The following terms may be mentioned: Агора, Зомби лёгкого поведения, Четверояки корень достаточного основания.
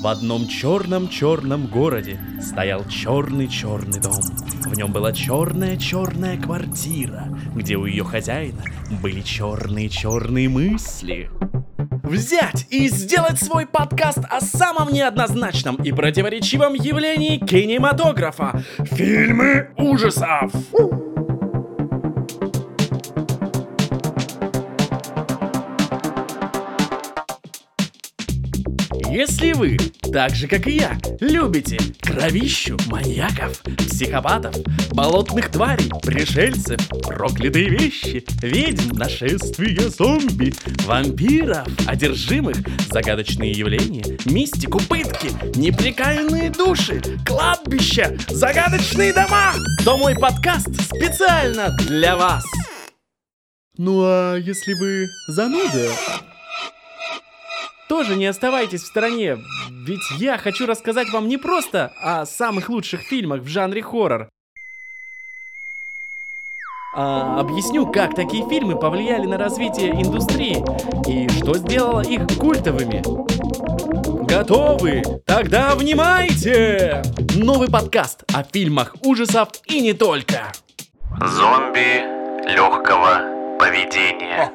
В одном черном-черном городе стоял черный-черный дом. В нем была черная-черная квартира, где у ее хозяина были черные-черные мысли. Взять и сделать свой подкаст о самом неоднозначном и противоречивом явлении кинематографа – фильмы ужасов. Если вы, так же как и я, любите кровищу, маньяков, психопатов, болотных тварей, пришельцев, проклятые вещи, ведьм, нашествия зомби, вампиров, одержимых, загадочные явления, мистику, пытки, неприкаянные души, кладбища, загадочные дома, то мой подкаст специально для вас. Ну а если вы зануда, тоже не оставайтесь в стороне, ведь я хочу рассказать вам не просто о самых лучших фильмах в жанре хоррор, а объясню, как такие фильмы повлияли на развитие индустрии и что сделало их культовыми. Готовы? Тогда внимайте! Новый подкаст о фильмах ужасов и не только. Зомби лёгкого поведения.